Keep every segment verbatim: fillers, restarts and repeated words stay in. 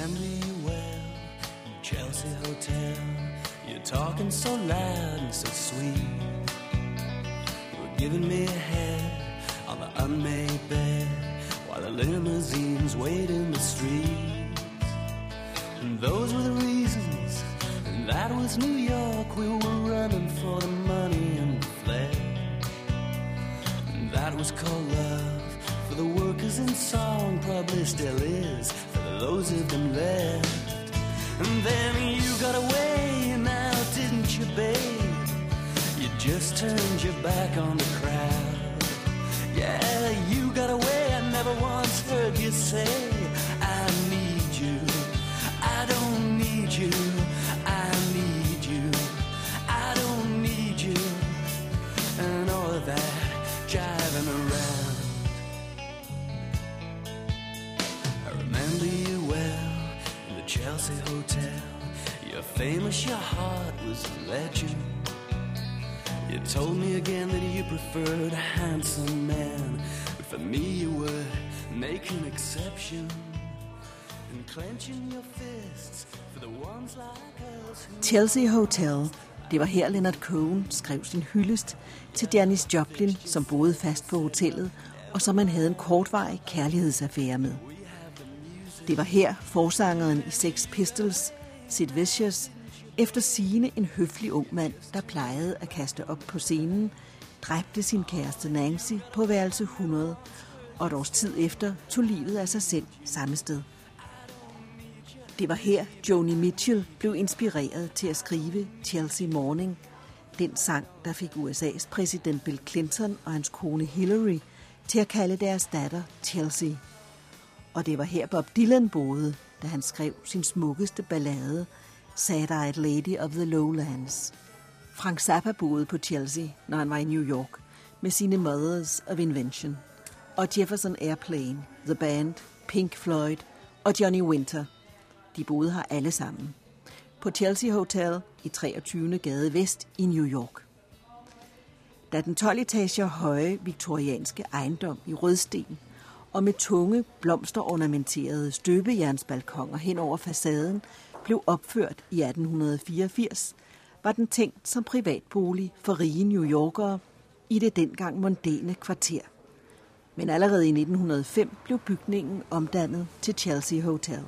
family well, Chelsea Hotel. You're talking so loud and so sweet. You're giving me a head on the unmade bed, while the limousines wait in the streets. And those were the reasons, and that was New York. We were running for the money and the flag. And that was called love for the workers in song, probably still is for those of them left. And then you got away, now didn't you, babe? You just turned your back on the crowd. Yeah, you got away, I never once heard you say, I need you, I don't need you, I need you, I don't need you. And all of that jiving around. I remember you well, Chelsea Hotel. You're famous, your heart was a legend. You told me again that you preferred a handsome man, but for me you would make an exception, and clenching your fists for the ones like us. Chelsea Hotel. Det var her Leonard Cohen skrev sin hyldest til Janis Joplin, som boede fast på hotellet, og som han havde en kortvarig kærlighedsaffære med. Det var her forsangeren i Sex Pistols, Sid Vicious, efter sigende en høflig ung mand, der plejede at kaste op på scenen, dræbte sin kæreste Nancy på værelse hundrede, og et års tid efter tog livet af sig selv samme sted. Det var her Joni Mitchell blev inspireret til at skrive Chelsea Morning, den sang, der fik U S A's præsident Bill Clinton og hans kone Hillary til at kalde deres datter Chelsea. Og det var her Bob Dylan boede, da han skrev sin smukkeste ballade, Sad-Eyed Lady of the Lowlands. Frank Zappa boede på Chelsea, når han var i New York, med sine Mothers of Invention, og Jefferson Airplane, The Band, Pink Floyd og Johnny Winter. De boede her alle sammen. På Chelsea Hotel i treogtyvende gade vest i New York. Da den tolv etager høje viktorianske ejendom i rødsten og med tunge, blomsterornamenterede støbejernsbalkoner hen over facaden, blev opført i atten fireogfirs, var den tænkt som privatbolig for rige New Yorkere i det dengang mondæne kvarter. Men allerede i nitten nul fem blev bygningen omdannet til Chelsea Hotel.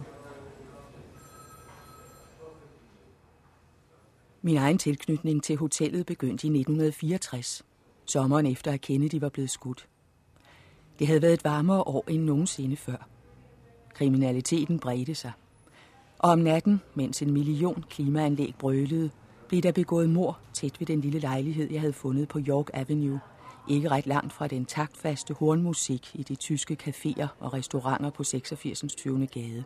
Min egen tilknytning til hotellet begyndte i nitten fireogtres, sommeren efter at Kennedy var blevet skudt. Det havde været et varmere år end nogensinde før. Kriminaliteten bredte sig. Og om natten, mens en million klimaanlæg brølede, blev der begået mord tæt ved den lille lejlighed, jeg havde fundet på York Avenue, ikke ret langt fra den taktfaste hornmusik i de tyske caféer og restauranter på seksogfirs tyvende gade.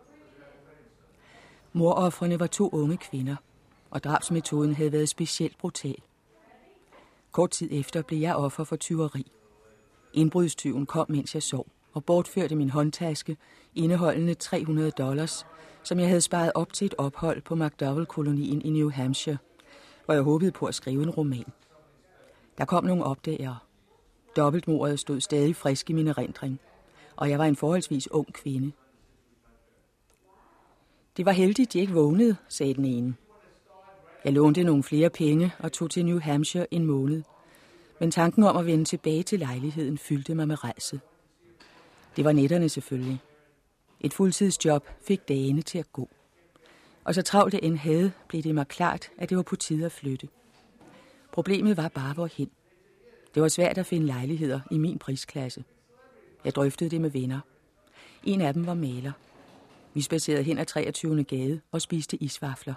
Mordofrene var to unge kvinder, og drabsmetoden havde været specielt brutal. Kort tid efter blev jeg offer for tyveri. Indbrudstyven kom, mens jeg sov, og bortførte min håndtaske, indeholdende tre hundrede dollars, som jeg havde sparet op til et ophold på McDowell-kolonien i New Hampshire, hvor jeg håbede på at skrive en roman. Der kom nogle opdagere. Dobbeltmordet stod stadig frisk i min erindring, og jeg var en forholdsvis ung kvinde. Det var heldigt, de ikke vågnede, sagde den ene. Jeg lånte nogle flere penge og tog til New Hampshire en måned, men tanken om at vende tilbage til lejligheden fyldte mig med rædsel. Det var nætterne selvfølgelig. Et fuldtidsjob fik dagene til at gå. Og så travlt det end havde, blev det mig klart, at det var på tide at flytte. Problemet var bare hvorhen. Det var svært at finde lejligheder i min prisklasse. Jeg drøftede det med venner. En af dem var maler. Vi spacerede hen ad treogtyvende gade og spiste isvafler.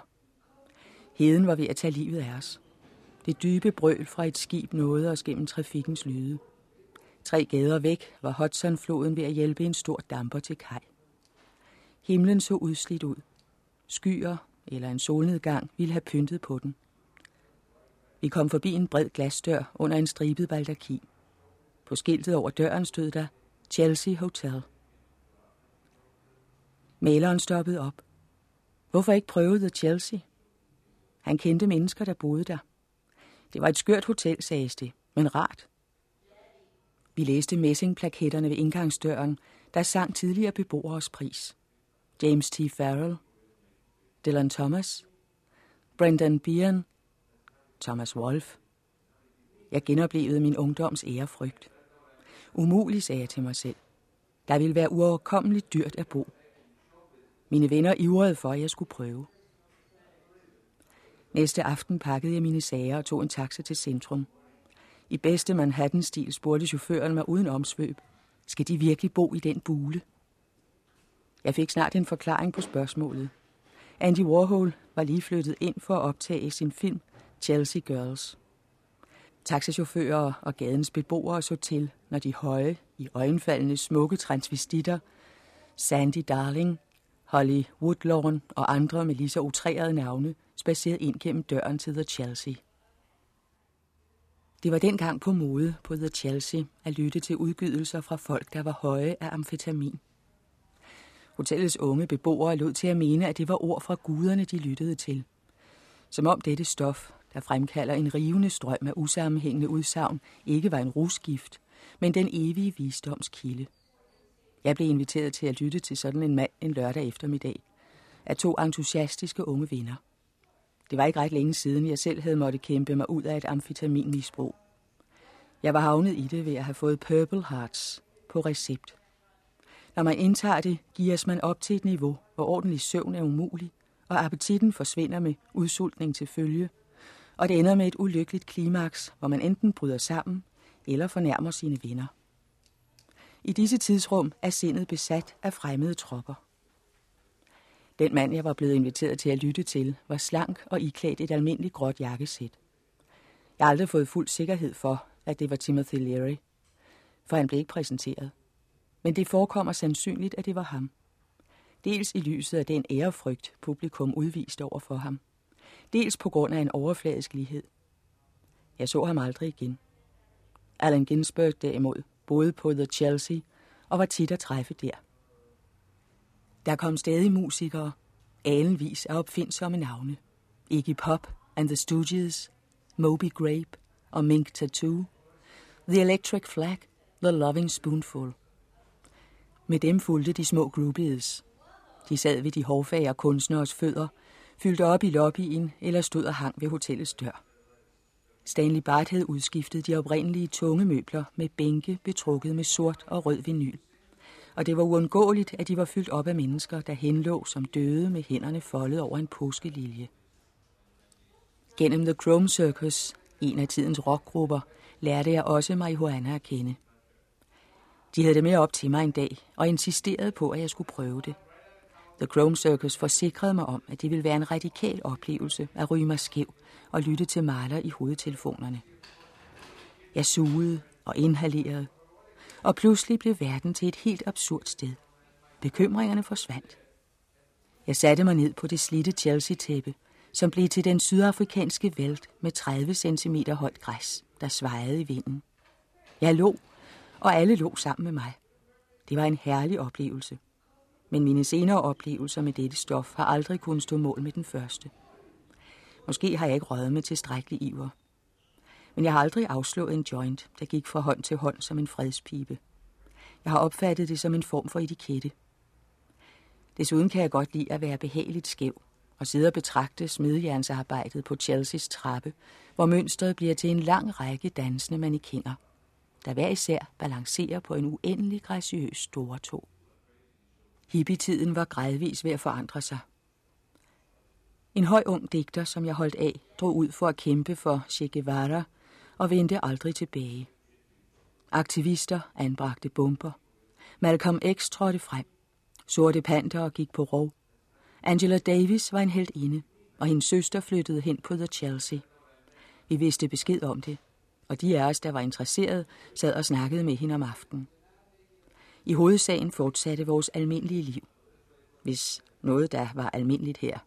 Heden var ved at tage livet af os. Det dybe brøl fra et skib nåede os gennem trafikkens lyde. Tre gader væk var Hudsonfloden ved at hjælpe en stor damper til kaj. Himlen så udslidt ud. Skyer eller en solnedgang ville have pyntet på den. Vi kom forbi en bred glasdør under en stribet baldaki. På skiltet over døren stod der Chelsea Hotel. Maleren stoppede op. Hvorfor ikke prøve The Chelsea? Han kendte mennesker, der boede der. Det var et skørt hotel, sagdes det, men rart. Vi læste messingplaketterne ved indgangsdøren, der sang tidligere beboeres pris. James T. Farrell, Dylan Thomas, Brendan Biehn, Thomas Wolfe. Jeg genoplevede min ungdoms ærefrygt. Umuligt, sagde jeg til mig selv. Der ville være uoverkommeligt dyrt at bo. Mine venner ivrede for, at jeg skulle prøve. Næste aften pakkede jeg mine sager og tog en taxa til centrum. I bedste Manhattan-stil spurgte chaufføren mig uden omsvøb. Skal de virkelig bo i den bule? Jeg fik snart en forklaring på spørgsmålet. Andy Warhol var lige flyttet ind for at optage sin film Chelsea Girls. Taxachauffører og gadens beboere så til, når de høje, i øjenfaldende smukke transvestitter, Sandy Darling, Holly Woodlawn og andre med lige så utrærede navne, spacerede ind gennem døren til The Chelsea. Det var dengang på mode på The Chelsea at lytte til udgydelser fra folk, der var høje af amfetamin. Hotellets unge beboere lød til at mene, at det var ord fra guderne, de lyttede til. Som om dette stof, der fremkalder en rivende strøm af usammenhængende udsagn, ikke var en rusgift, men den evige visdomskilde. Jeg blev inviteret til at lytte til sådan en mand en lørdag eftermiddag af to entusiastiske unge venner. Det var ikke ret længe siden, jeg selv havde måttet kæmpe mig ud af et amfetaminmisbrug. Jeg var havnet i det ved at have fået Purple Hearts på recept. Når man indtager det, gives man op til et niveau, hvor ordentlig søvn er umulig, og appetitten forsvinder med udsultning til følge, og det ender med et ulykkeligt klimaks, hvor man enten bryder sammen eller fornærmer sine venner. I disse tidsrum er sindet besat af fremmede tropper. Den mand, jeg var blevet inviteret til at lytte til, var slank og iklædt et almindeligt gråt jakkesæt. Jeg har aldrig fået fuld sikkerhed for, at det var Timothy Leary, for han blev ikke præsenteret. Men det forekommer sandsynligt, at det var ham. Dels i lyset af den ærefrygt, publikum udviste over for ham. Dels på grund af en overfladisk lighed. Jeg så ham aldrig igen. Allen Ginsberg derimod boede på The Chelsea og var tit at træffe der. Der kom stadig musikere, alenvis af opfindsomme navne. Iggy Pop and the Stooges, Moby Grape og Mink Tattoo, The Electric Flag, The Loving Spoonful. Med dem fulgte de små groupies. De sad ved de hårfager kunstneres fødder, fyldte op i lobbyen eller stod og hang ved hotellets dør. Stanley Bart havde udskiftet de oprindelige tunge møbler med bænke betrukket med sort og rød vinyl. Og det var uundgåeligt, at de var fyldt op af mennesker, der henlå som døde med hænderne foldet over en påskelilje. Gennem The Chrome Circus, en af tidens rockgrupper, lærte jeg også marihuana at kende. De havde det med op til mig en dag, og insisterede på, at jeg skulle prøve det. The Chrome Circus forsikrede mig om, at det ville være en radikal oplevelse at ryge mig skæv og lytte til maler i hovedtelefonerne. Jeg sugede og inhalerede, og pludselig blev verden til et helt absurd sted. Bekymringerne forsvandt. Jeg satte mig ned på det slidte Chelsea-tæppe, som blev til den sydafrikanske vælt med tredive centimeter højt græs, der svajede i vinden. Jeg lå, og alle lå sammen med mig. Det var en herlig oplevelse. Men mine senere oplevelser med dette stof har aldrig kunnet stå mål med den første. Måske har jeg ikke røget med tilstrækkelig iver. Men jeg har aldrig afslået en joint, der gik fra hånd til hånd som en fredspibe. Jeg har opfattet det som en form for etikette. Desuden kan jeg godt lide at være behageligt skæv og sidde og betragte smedejernsarbejdet på Chelseas trappe, hvor mønstret bliver til en lang række dansende mannequiner, der hver især balancerer på en uendelig graciøs store tå. Hippietiden var gradvis ved at forandre sig. En høj ung digter, som jeg holdt af, drog ud for at kæmpe for Che Guevara og vendte aldrig tilbage. Aktivister anbragte bomber. Malcolm X trådte frem. Sorte pantere gik på rov. Angela Davis var en heltinde, og hendes søster flyttede hen på The Chelsea. Vi vidste besked om det, og de af os, der var interesserede, sad og snakkede med hende om aftenen. I hovedsagen fortsatte vores almindelige liv, hvis noget, der var almindeligt her.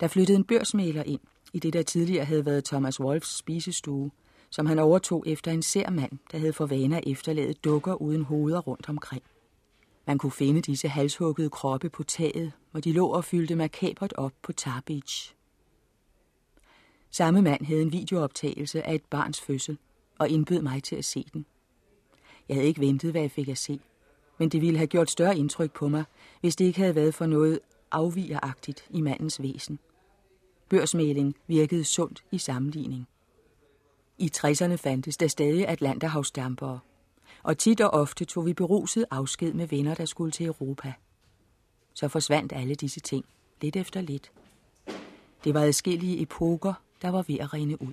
Der flyttede en børsmægler ind i det, der tidligere havde været Thomas Wolfes spisestue, som han overtog efter en særmand, der havde for vane at efterlade dukker uden hoveder rundt omkring. Man kunne finde disse halshuggede kroppe på taget, hvor de lå og fyldte makabert op på Tar Beach. Samme mand havde en videooptagelse af et barns fødsel og indbød mig til at se den. Jeg havde ikke ventet, hvad jeg fik at se, men det ville have gjort større indtryk på mig, hvis det ikke havde været for noget afvigeragtigt i mandens væsen. Børsmæling virkede sundt i sammenligning. I tresserne fandtes der stadig atlanterhavsdampere, og tit og ofte tog vi beruset afsked med venner, der skulle til Europa. Så forsvandt alle disse ting, lidt efter lidt. Det var adskillige epoker, der var ved at rinde ud.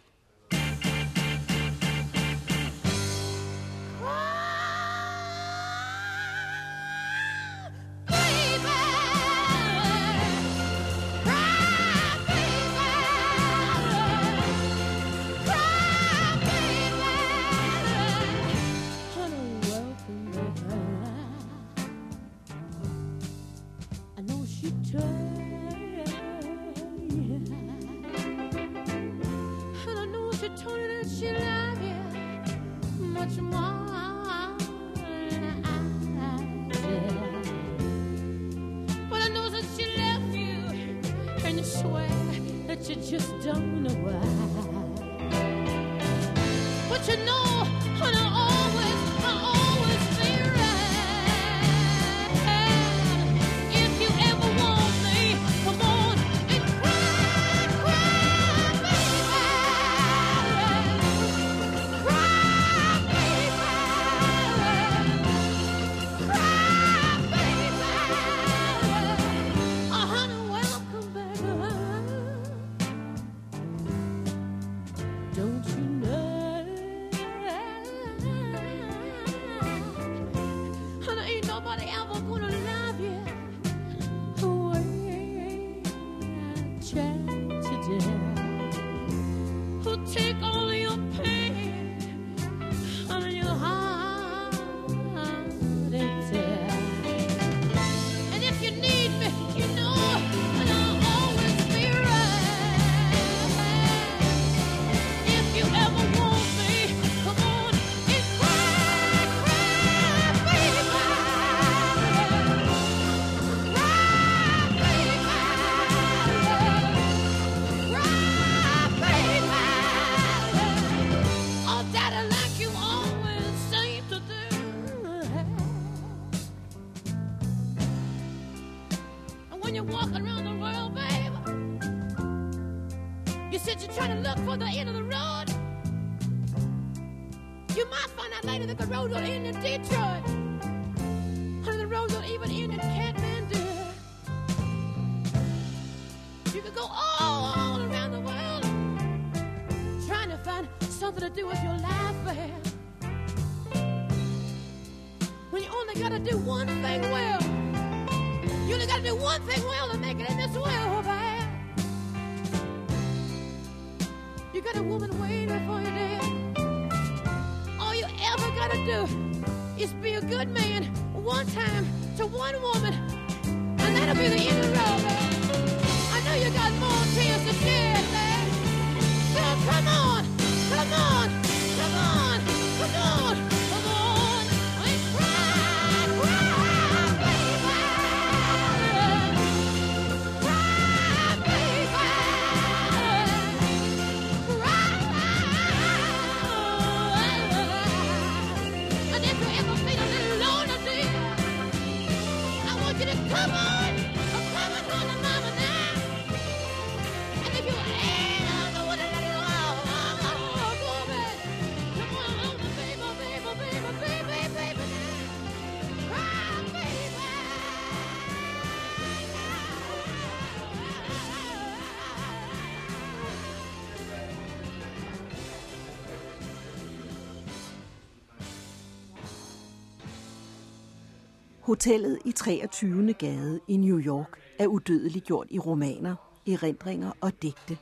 Hotellet i treogtyvende gade i New York er udødeliggjort i romaner, erindringer og digte.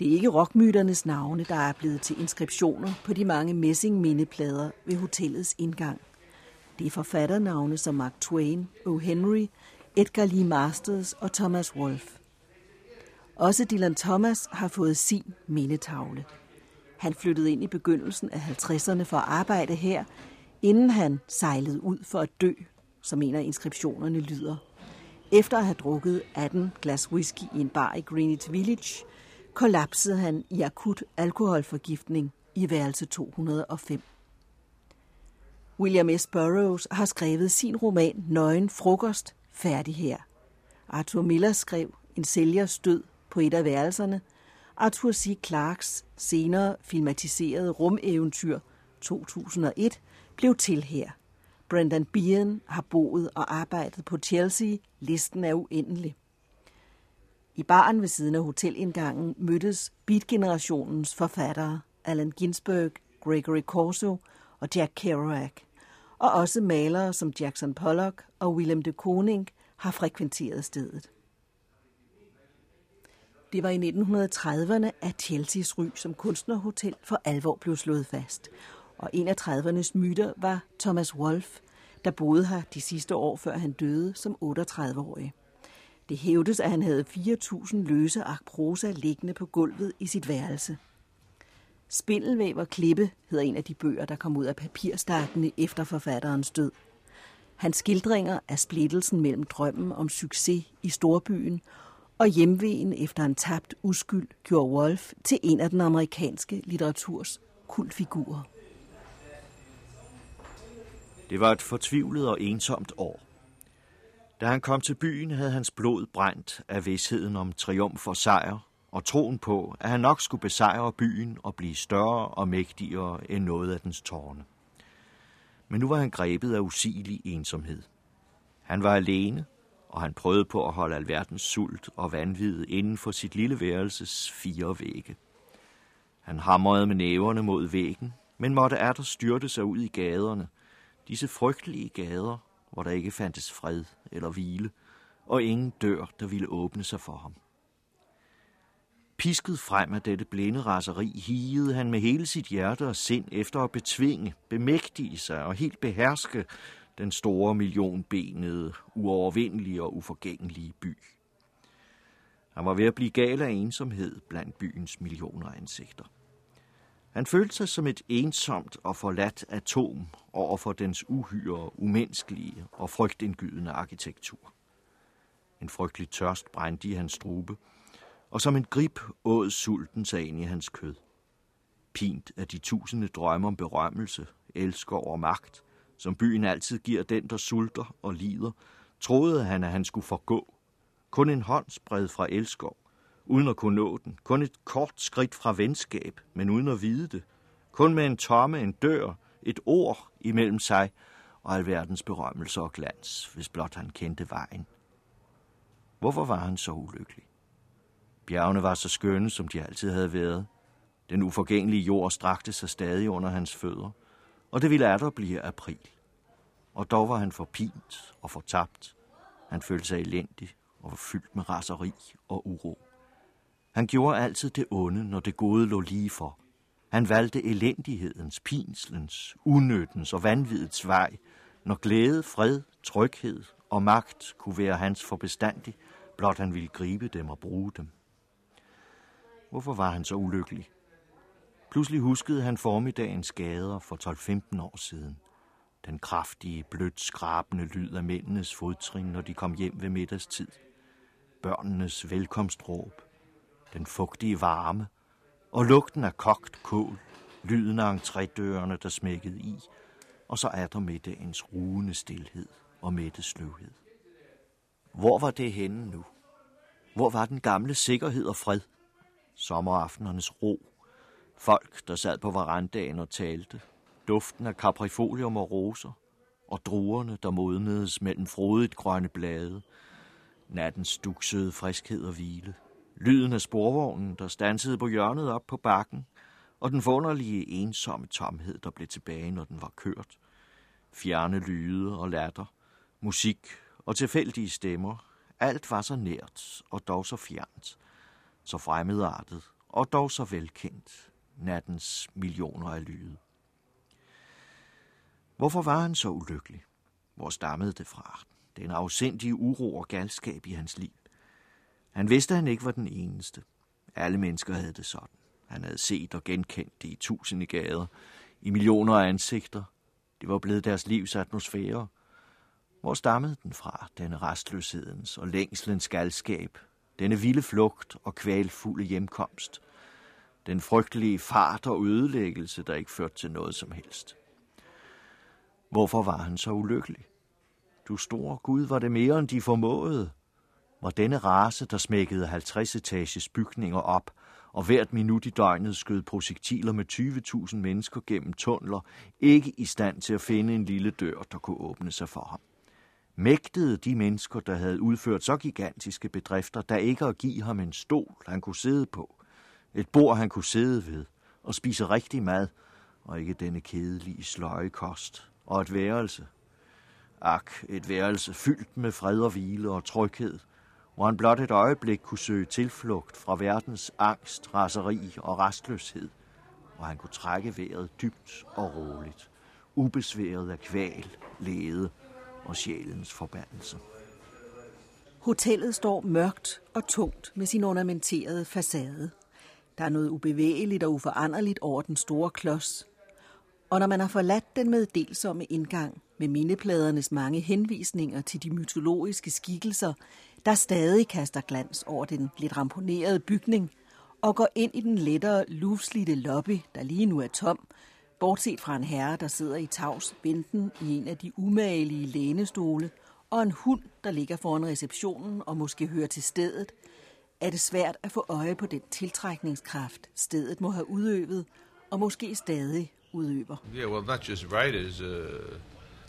Det er ikke rockmyternes navne, der er blevet til inskriptioner på de mange messingmindeplader ved hotellets indgang. Det er forfatternavne som Mark Twain, O. Henry, Edgar Lee Masters og Thomas Wolfe. Også Dylan Thomas har fået sin mindetavle. Han flyttede ind i begyndelsen af halvtredserne for at arbejde her, inden han sejlede ud for at dø, som en af inskriptionerne lyder. Efter at have drukket atten glas whisky i en bar i Greenwich Village, kollapsede han i akut alkoholforgiftning i værelse to hundrede og fem. William S. Burroughs har skrevet sin roman Nøgen frokost færdig her. Arthur Miller skrev En sælgers død på et af værelserne, Arthur C. Clarkes senere filmatiserede rumeventyr to tusind og et blev til her. Brendan Behan har boet og arbejdet på Chelsea. Listen er uendelig. I baren ved siden af hotelindgangen mødtes beat-generationens forfattere Allen Ginsberg, Gregory Corso og Jack Kerouac. Og også malere som Jackson Pollock og Willem de Kooning har frekventeret stedet. Det var i nitten trediverne, at Chelseas ry som kunstnerhotel for alvor blev slået fast. Og en af tredivernes myter var Thomas Wolfe, der boede her de sidste år, før han døde som otteogtredive-årig. Det hævdes, at han havde fire tusind løse akprosa liggende på gulvet i sit værelse. Spindelvæv og klippe hedder en af de bøger, der kom ud af papirstakkene efter forfatterens død. Hans skildringer er splittelsen mellem drømmen om succes i storbyen og hjemveen efter en tabt uskyld gjorde Wolfe til en af den amerikanske litteraturs kultfigurer. Det var et fortvivlet og ensomt år. Da han kom til byen, havde hans blod brændt af vidsheden om triumf og sejr, og troen på, at han nok skulle besejre byen og blive større og mægtigere end noget af dens tårne. Men nu var han grebet af usigelig ensomhed. Han var alene, og han prøvede på at holde alverdens sult og vanvid inden for sit lille værelses fire vægge. Han hamrede med næverne mod væggen, men måtte atter styrte sig ud i gaderne, disse frygtelige gader, hvor der ikke fandtes fred eller hvile, og ingen dør, der ville åbne sig for ham. Pisket frem af dette blinde raseri, higede han med hele sit hjerte og sind efter at betvinge, bemægtige sig og helt beherske den store millionbenede, uovervindelige og uforgængelige by. Han var ved at blive gal af ensomhed blandt byens millioner ansigter. Han følte sig som et ensomt og forladt atom over for dens uhyre, umenneskelige og frygtindgydende arkitektur. En frygtelig tørst brændte i hans strube, og som en grib åd sulten sig ind i hans kød. Pint af de tusinde drømme om berømmelse, elskov og magt, som byen altid giver den, der sulter og lider, troede han, at han skulle forgå. Kun en håndsbred fra elskov, uden at kunne nå den, kun et kort skridt fra venskab, men uden at vide det, kun med en tomme, en dør, et ord imellem sig og alverdens berømmelse og glans, hvis blot han kendte vejen. Hvorfor var han så ulykkelig? Bjergene var så skønne, som de altid havde været. Den uforgængelige jord strakte sig stadig under hans fødder, og det ville atter blive april. Og dog var han forpint og fortabt. Han følte sig elendig og var fyldt med raseri og uro. Han gjorde altid det onde, når det gode lå lige for. Han valgte elendighedens, pinslens, unyttens og vanvidets vej, når glæde, fred, tryghed og magt kunne være hans for bestandig, blot han ville gribe dem og bruge dem. Hvorfor var han så ulykkelig? Pludselig huskede han formiddagens gader for tolv femten år siden. Den kraftige, blødt skrabende lyd af mændenes fodtrin, når de kom hjem ved middagstid. Børnenes velkomstråb. Den fugtige varme, og lugten af kogt kål, lyden af entrédørene, der smækkede i, og så atter middagens rugende stilhed og mættesløvhed. Hvor var det henne nu? Hvor var den gamle sikkerhed og fred? Sommeraftenernes ro, folk, der sad på verandaen og talte, duften af kaprifolium og roser, og druerne, der modnedes mellem frodigt grønne blade, nattens duksede friskhed og hvile, lyden af sporvognen, der stansede på hjørnet op på bakken, og den forunderlige ensomme tomhed, der blev tilbage, når den var kørt. Fjerne lyde og latter, musik og tilfældige stemmer, alt var så nært og dog så fjernt, så fremmedartet og dog så velkendt, nattens millioner af lyde. Hvorfor var han så ulykkelig? Hvor stammede det fra? Den afsindige uro og galskab i hans liv. Han vidste, at han ikke var den eneste. Alle mennesker havde det sådan. Han havde set og genkendt det i tusinde gader, i millioner af ansigter. Det var blevet deres livs atmosfære. Hvor stammede den fra, denne restløshedens og længslens galskab, denne vilde flugt og kvalfulde hjemkomst, den frygtelige fart og ødelæggelse, der ikke førte til noget som helst? Hvorfor var han så ulykkelig? Du store Gud, var det mere, end de formåede. Var denne race, der smækkede halvtreds etages bygninger op, og hvert minut i døgnet skød projektiler med tyve tusind mennesker gennem tunneler, ikke i stand til at finde en lille dør, der kunne åbne sig for ham. Mægtede de mennesker, der havde udført så gigantiske bedrifter, der ikke at give ham en stol, han kunne sidde på, et bord, han kunne sidde ved, og spise rigtig mad, og ikke denne kedelige sløje kost, og et værelse. Ak, et værelse fyldt med fred og hvile og tryghed, hvor han blot et øjeblik kunne søge tilflugt fra verdens angst, raseri og rastløshed, hvor han kunne trække vejret dybt og roligt, ubesværet af kval, lede og sjælens forbandelse. Hotellet står mørkt og tungt med sin ornamenterede facade. Der er noget ubevægeligt og uforanderligt over den store klods. Og når man har forladt den meddelsomme indgang med mindepladernes mange henvisninger til de mytologiske skikkelser, der stadig kaster glans over den lidt ramponerede bygning og går ind i den lettere, lufslidte lobby, der lige nu er tom, bortset fra en herre, der sidder i tavs venten i en af de umagelige lænestole, og en hund, der ligger foran receptionen og måske hører til stedet, er det svært at få øje på den tiltrækningskraft, stedet må have udøvet, og måske stadig udøver. Yeah, well, not just writers, uh,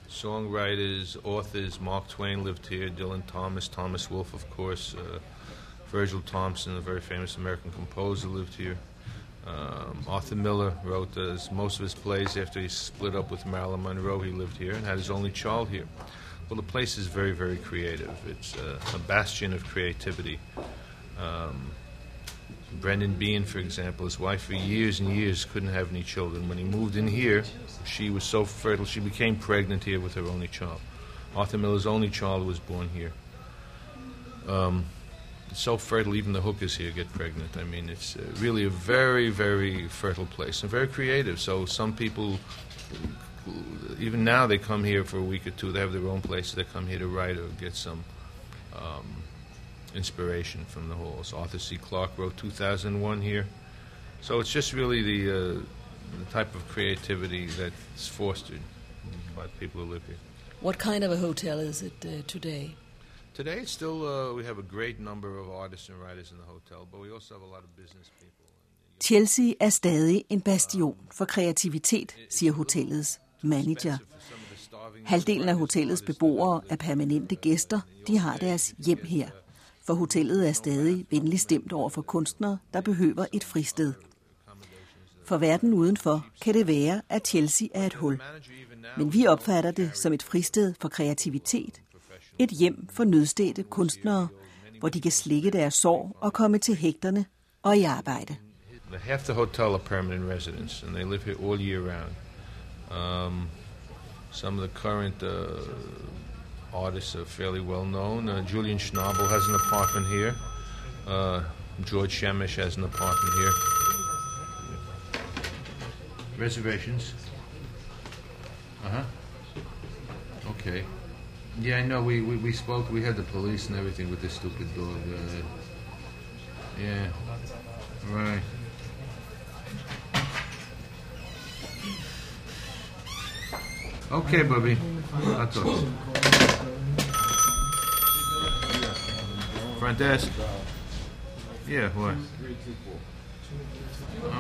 songwriters, authors. Mark Twain lived here, Dylan Thomas, Thomas Wolfe, of course. Uh, Virgil Thompson, a very famous American composer, lived here. Um, Arthur Miller wrote uh, most of his plays after he split up with Marilyn Monroe. He lived here and had his only child here. Well, the place is very, very creative. It's uh, a bastion of creativity. Um, Brendan Behan, for example, his wife for years and years couldn't have any children. When he moved in here, she was so fertile, she became pregnant here with her only child. Arthur Miller's only child was born here. Um, It's so fertile, even the hookers here get pregnant. I mean, it's uh, really a very, very fertile place and very creative. So some people, even now they come here for a week or two. They have their own place. They come here to write or get some um, inspiration from the halls. Arthur C. Clarke wrote two thousand one here. So it's just really the, uh, the type of creativity that's fostered by people who live here. What kind of a hotel is it uh, today? Today, still uh, we have a great number of artists and writers in the hotel, but we also have a lot of business people. Chelsea er stadig en bastion for kreativitet, siger hotellets manager. Halvdelen af hotellets beboere er permanente gæster. De har deres hjem her. For hotellet er stadig venligt stemt over for kunstnere, der behøver et fristed. For verden udenfor kan det være, at Chelsea er et hul. Men vi opfatter det som et fristed for kreativitet. Et hjem for nødstedte kunstnere, hvor de kan slikke deres sorg og komme til hægterne og i arbejde. Half the hotel are permanent residents, and they live here all year round. Um, some of the current uh, artists are fairly well known. Uh, Julian Schnabel has an apartment here. Uh, George Shemesh has an apartment here. Reservations. Uh-huh. Okay. Yeah, I know. We, we we spoke. We had the police and everything with this stupid dog. Uh, yeah, right. Okay, Bobby. That's all. Front desk. Yeah, what?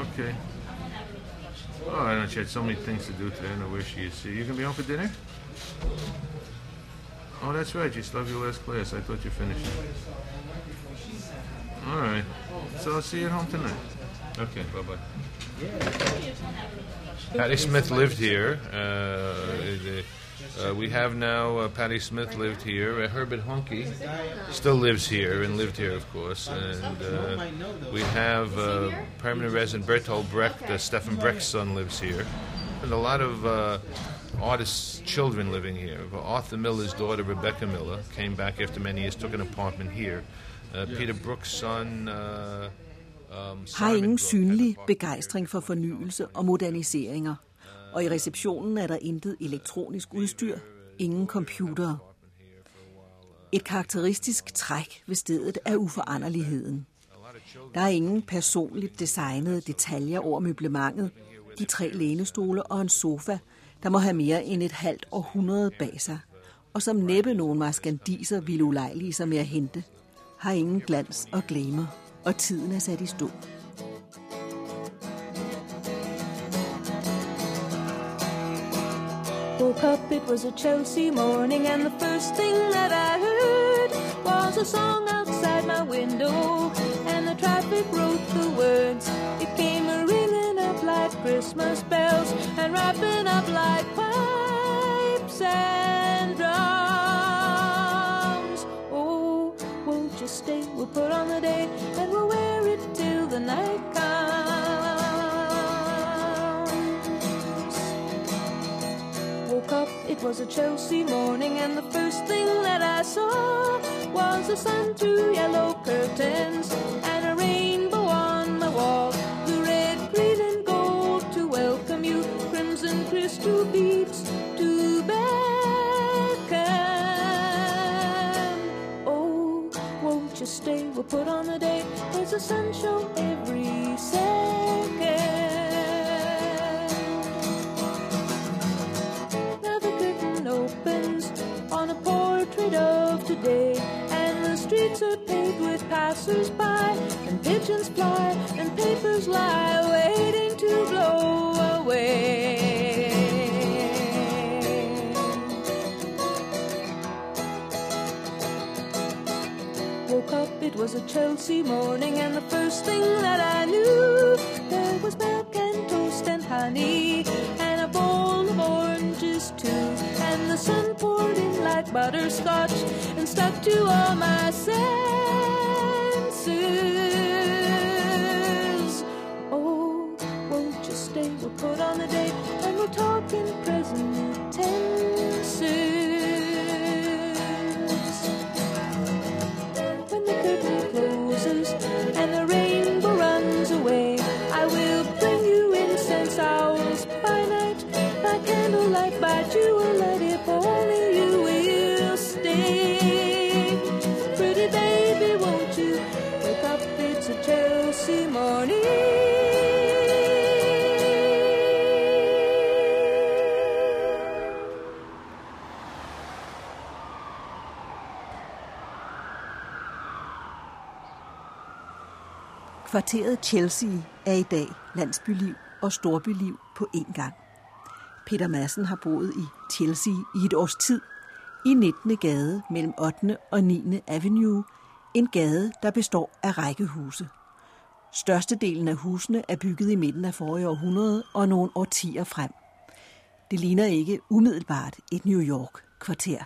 Okay. Oh, I don't know. She had so many things to do today. I don't know where she is. You gonna be home for dinner? Oh, that's right. You still have your last class. I thought you finished it. All right. So I'll see you at home tonight. Okay, bye-bye. Patti Smith lived here. Uh, uh, we have now uh, Patti Smith lived here. Uh, Herbert Honke still lives here and lived here, of course. And uh, we have uh, permanent resident Bertolt Brecht. Uh, Stefan Brecht's son lives here. And a lot of... Uh, artists' children living here. Arthur Miller's daughter, Rebecca Miller, came back after many years, took an apartment here. Uh, Peter Brook's son... Uh, um, har ingen synlig begejstring for fornyelse og moderniseringer. Og i receptionen er der intet elektronisk udstyr, ingen computere. Et karakteristisk træk ved stedet er uforanderligheden. Der er ingen personligt designede detaljer over møblementet. De tre lænestole og en sofa, der må have mere end et halvt århundrede bag sig, og som næppe nogen maskandiser ville ulejlige sig med at hente, har ingen glans og glemmer, og tiden er sat i stå. Woke up, it was a Chelsea morning, and the first thing that I heard was a song outside my window, and the traffic wrote the words. It came a-ringing up like Christmas bells, and wrapping up like pipes and drums. Oh, won't you stay? We'll put on the day, and we'll wear it till the night comes. Up. It was a Chelsea morning, and the first thing that I saw was the sun through yellow curtains and a rainbow on my wall. The red, green, and gold to welcome you, crimson crystal beads to beckon. Oh, won't you stay? We'll put on the day. There's a sun show every second. On a portrait of today, and the streets are paved with passers-by, and pigeons fly, and papers lie waiting to blow away. Woke up, it was a Chelsea morning, and the first thing that I knew, there was milk and toast and honey, and a bowl of oranges too. And the sun poured in like butterscotch and stuck to all my senses. Oh, won't you stay? We'll put on the date, and we'll talk in present tenses. When the curtain closes and the rainbow runs away, I will bring you incense hours by night, by candlelight, by jewelry. Kvarteret Chelsea er i dag landsbyliv og storbyliv på én gang. Peter Madsen har boet i Chelsea i et års tid, i nittende gade mellem ottende og niende Avenue, en gade, der består af rækkehuse. Størstedelen af husene er bygget i midten af forrige århundrede og nogle årtier frem. Det ligner ikke umiddelbart et New York-kvarter.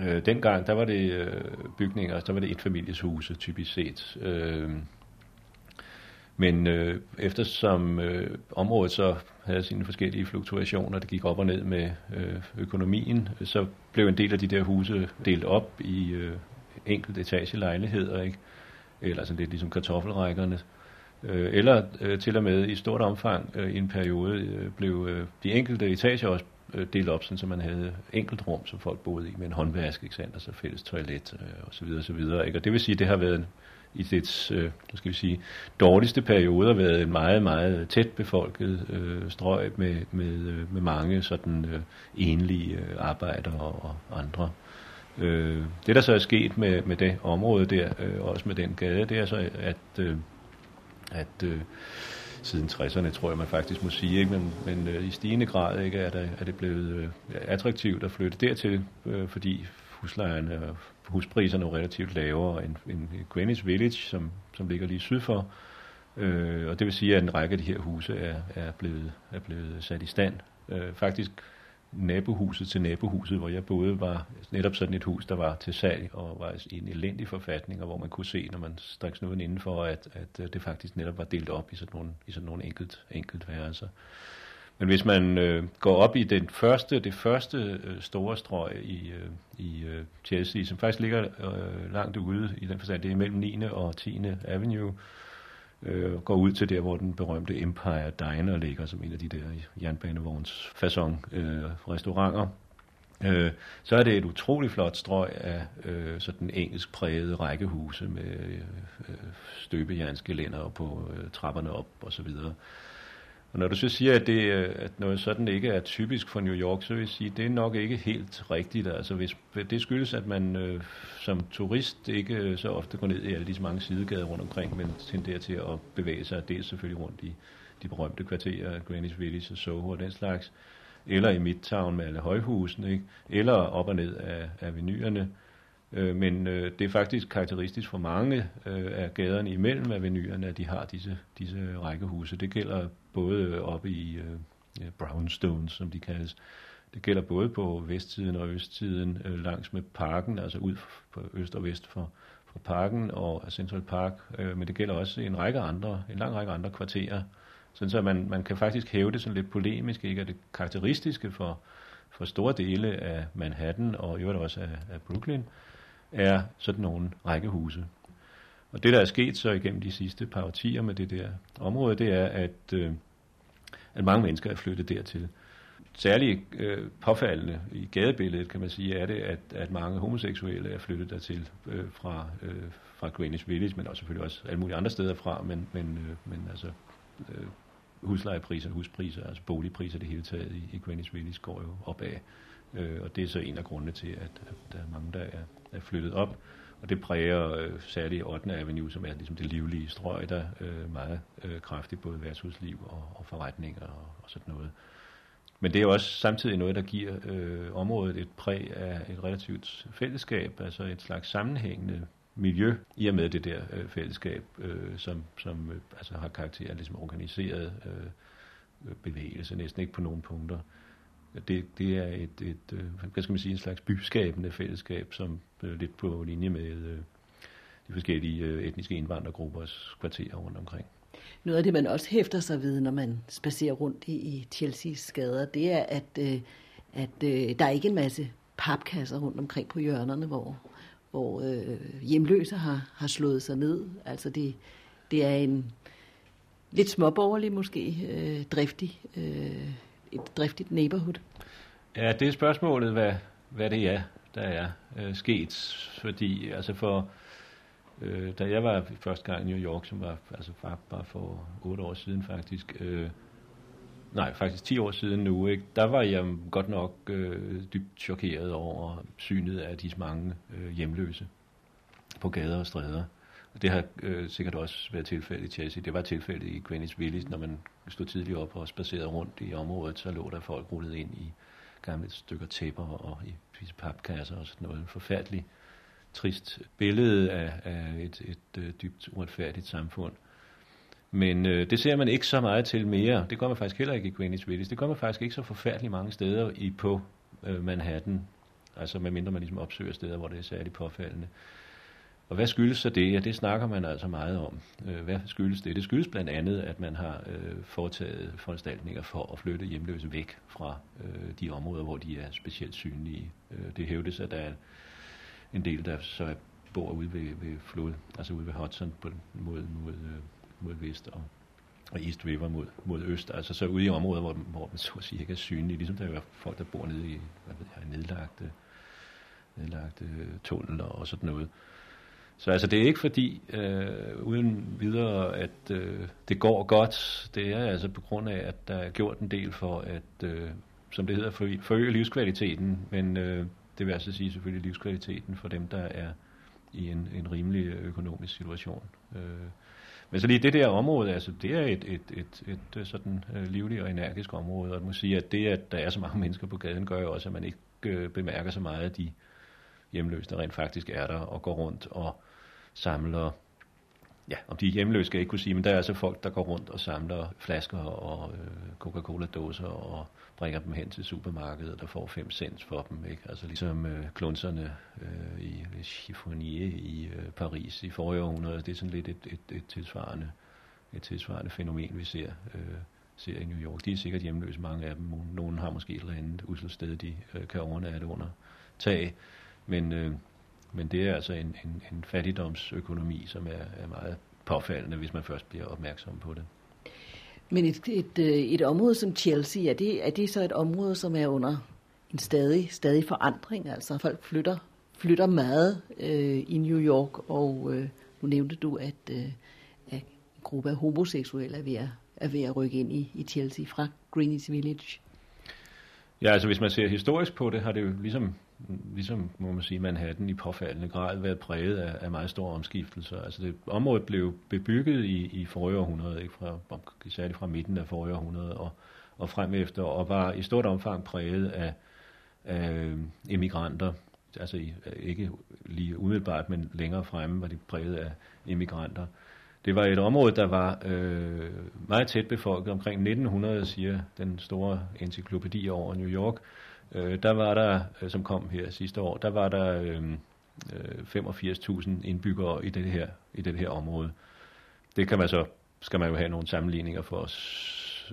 Øh, dengang, der var det øh, bygninger, der var det etfamilieshuse typisk set. Øh, men øh, eftersom øh, området så havde sine forskellige fluktuationer, det gik op og ned med øh, økonomien, så blev en del af de der huse delt op i øh, enkelt etagelejligheder, ikke? Eller sådan lidt ligesom kartoffelrækkerne, øh, eller øh, til og med i stort omfang øh, i en periode øh, blev øh, de enkelte etager også øh, delt op, sådan, så man havde enkelt rum, som folk boede i, med en håndvask, ikke sandt, og så fælles toilet øh, og så videre og så videre, ikke? Og det vil sige, at det har været i dets øh, skal vi sige, dårligste perioder været en meget, meget tæt befolket øh, strøg med, med, med mange sådan øh, enlige øh, arbejdere og, og andre. Det, der så er sket med, med det område der, øh, også med den gade, det er så, at, øh, at øh, siden tresserne, tror jeg, man faktisk må sige, ikke? men, men øh, i stigende grad ikke, er, der, er det blevet øh, attraktivt at flytte dertil, øh, fordi huslejerne og huspriserne er relativt lavere end, end Greenwich Village, som, som ligger lige syd for. Øh, og det vil sige, at en række af de her huse er, er, blevet, er blevet sat i stand. Øh, faktisk... nabohuset til nabohuset, hvor jeg boede, var netop sådan et hus, der var til salg og var i en elendig forfatning, og hvor man kunne se, når man strækkede snuden indenfor, at, at det faktisk netop var delt op i sådan nogle, i sådan nogle enkelt, enkelt værelser. Men hvis man øh, går op i den første, det første store strøg i, øh, i Chelsea, som faktisk ligger øh, langt ude i den forstand, det er mellem niende og tiende Avenue, Øh, går ud til der, hvor den berømte Empire Diner ligger, som en af de der jernbanevogns façon øh, restauranter. Øh, så er det et utroligt flot strøg af øh, sådan engelsk prægede rækkehuse med øh, støbejernsgelænder på øh, trapperne op og så videre. Og når du så siger, at, det, at noget sådan ikke er typisk for New York, så vil jeg sige, at det er nok ikke helt rigtigt. Altså hvis det skyldes, at man øh, som turist ikke så ofte går ned i alle de mange sidegader rundt omkring, men tenderer til at bevæge sig dels selvfølgelig rundt i de berømte kvarterer, Greenwich Village og Soho og den slags, eller i Midtown med alle højhusene, ikke? Eller op og ned af avenuerne. Øh, men øh, det er faktisk karakteristisk for mange øh, af gaderne imellem avenuerne, at de har disse, disse rækkehuse. Det gælder både oppe i øh, brownstones, som de kaldes. Det gælder både på vestsiden og østsiden, øh, langs med parken, altså ud på øst og vest for, for parken og Central Park. Øh, men det gælder også en række andre, en lang række andre kvarterer. Sådan så man, man kan faktisk hæve det sådan lidt polemisk, ikke? Og det karakteristiske for, for store dele af Manhattan og i øvrigt også af, af Brooklyn, er sådan nogle rækkehuse. Og det, der er sket så igennem de sidste par årtier med det der område, det er, at, øh, at mange mennesker er flyttet dertil. Særligt øh, påfaldende i gadebilledet, kan man sige, er det, at, at mange homoseksuelle er flyttet dertil øh, fra, øh, fra Greenwich Village, men også selvfølgelig også alle mulige andre steder fra, men, men, øh, men altså... Øh, huslejepriser, huspriser, altså boligpriser det hele taget i, i Greenwich Village går jo opad, øh, og det er så en af grundene til, at, at der er mange, der er, er flyttet op, og det præger øh, særligt ottende Avenue, som er ligesom det livlige strøg, der øh, meget øh, kraftigt, både værtshusliv og, og forretninger og, og sådan noget. Men det er jo også samtidig noget, der giver øh, området et præg af et relativt fællesskab, altså et slags sammenhængende miljø, i og med det der øh, fællesskab, øh, som, som øh, altså har karakter af ligesom organiseret øh, bevægelse, næsten ikke på nogen punkter. Det, det er et, et øh, hvad skal man sige, en slags byskabende fællesskab, som øh, lidt på linje med øh, de forskellige øh, etniske indvandrergruppers kvarterer rundt omkring. Noget af det, man også hæfter sig ved, når man spacerer rundt i, i Chelseas gader, det er, at, øh, at øh, der er ikke en masse papkasser rundt omkring på hjørnerne, hvor hvor øh, hjemløse har, har slået sig ned. Altså det, det er en lidt småborgerlig, måske øh, driftig, øh, et driftigt neighborhood. Ja, det er spørgsmålet, hvad, hvad det er, der er øh, sket. Fordi altså for, øh, da jeg var første gang i New York, som var altså bare for otte år siden faktisk, øh, nej, faktisk ti år siden nu, ikke? Der var jeg godt nok øh, dybt chokeret over synet af de mange øh, hjemløse på gader og stræder. Og det har øh, sikkert også været tilfældet i Chelsea. Det var tilfældet i Greenwich Village, når man stod tidligt op og spacerede rundt i området, så lå der folk rullet ind i gamle stykker tæpper og i papkasser og sådan noget. En forfærdelig trist billede af, af et, et, et dybt uretfærdigt samfund. Men øh, det ser man ikke så meget til mere. Det gør man faktisk heller ikke i Greenwich Village. Det gør man faktisk ikke så forfærdeligt mange steder i på øh, Manhattan. Altså medmindre man ligesom opsøger steder, hvor det er særligt påfaldende. Og hvad skyldes så det? Ja, det snakker man altså meget om. Øh, hvad skyldes det? Det skyldes blandt andet, at man har øh, foretaget foranstaltninger for at flytte hjemløse væk fra øh, de områder, hvor de er specielt synlige. Øh, det hævdes, at der er en del, der så bor ude ved, ved flod, altså ude ved Hudson på, mod... mod øh, mod vest og, og East River mod, mod øst, altså så ude i områder, hvor, hvor man så at sige ikke er synlig, ligesom der er folk, der bor nede i, hvad ved jeg, nedlagte, nedlagte tunneler og sådan noget. Så altså det er ikke fordi, øh, uden videre, at øh, det går godt, det er altså på grund af, at der er gjort en del for at, øh, som det hedder, forøge for livskvaliteten, men øh, det vil altså sige selvfølgelig livskvaliteten for dem, der er i en, en rimelig økonomisk situation. Øh, Men så lige det der område, altså det er et, et, et, et sådan livligt og energisk område, og man må sige, at det, at der er så mange mennesker på gaden, gør jo også, at man ikke øh, bemærker så meget af de hjemløse, der rent faktisk er der, og går rundt og samler, ja, om de er hjemløse skal jeg ikke kunne sige, men der er altså folk, der går rundt og samler flasker og øh, Coca-Cola-dåser og bringer dem hen til supermarkedet, der får fem cents for dem, ikke? Altså ligesom øh, klunserne øh, i Le Chiffonier i øh, Paris i forrige århundrede. Det er sådan lidt et, et, et, tilsvarende, et tilsvarende fænomen, vi ser, øh, ser i New York. De er sikkert hjemløse, mange af dem. Nogle har måske et eller andet usselt sted, de øh, kan overnatte under tag, men... Øh, Men det er altså en, en, en fattigdomsøkonomi, som er, er meget påfaldende, hvis man først bliver opmærksom på det. Men et, et, et område som Chelsea, er det, er det så et område, som er under en stadig, stadig forandring? Altså folk flytter, flytter meget øh, i New York, og øh, nu nævnte du, at, øh, at en gruppe af homoseksuelle er ved at, er ved at rykke ind i, i Chelsea fra Greenwich Village? Ja, altså hvis man ser historisk på det, har det jo ligesom, ligesom må man sige, Manhattan i påfaldende grad været præget af, af meget store omskiftelser. Altså det området blev bebygget i, i forrige århundrede, ikke fra, særligt fra midten af forrige århundrede og, og frem efter, og var i stort omfang præget af, af emigranter. Altså ikke lige umiddelbart, men længere fremme var de præget af emigranter. Det var et område, der var øh, meget tæt befolket. Omkring nitten hundrede, siger den store encyklopædi over New York, øh, der var der, som kom her sidste år, der var der øh, femogfirs tusind indbyggere i det her, i det her område. Det kan man så, skal man jo have nogle sammenligninger for at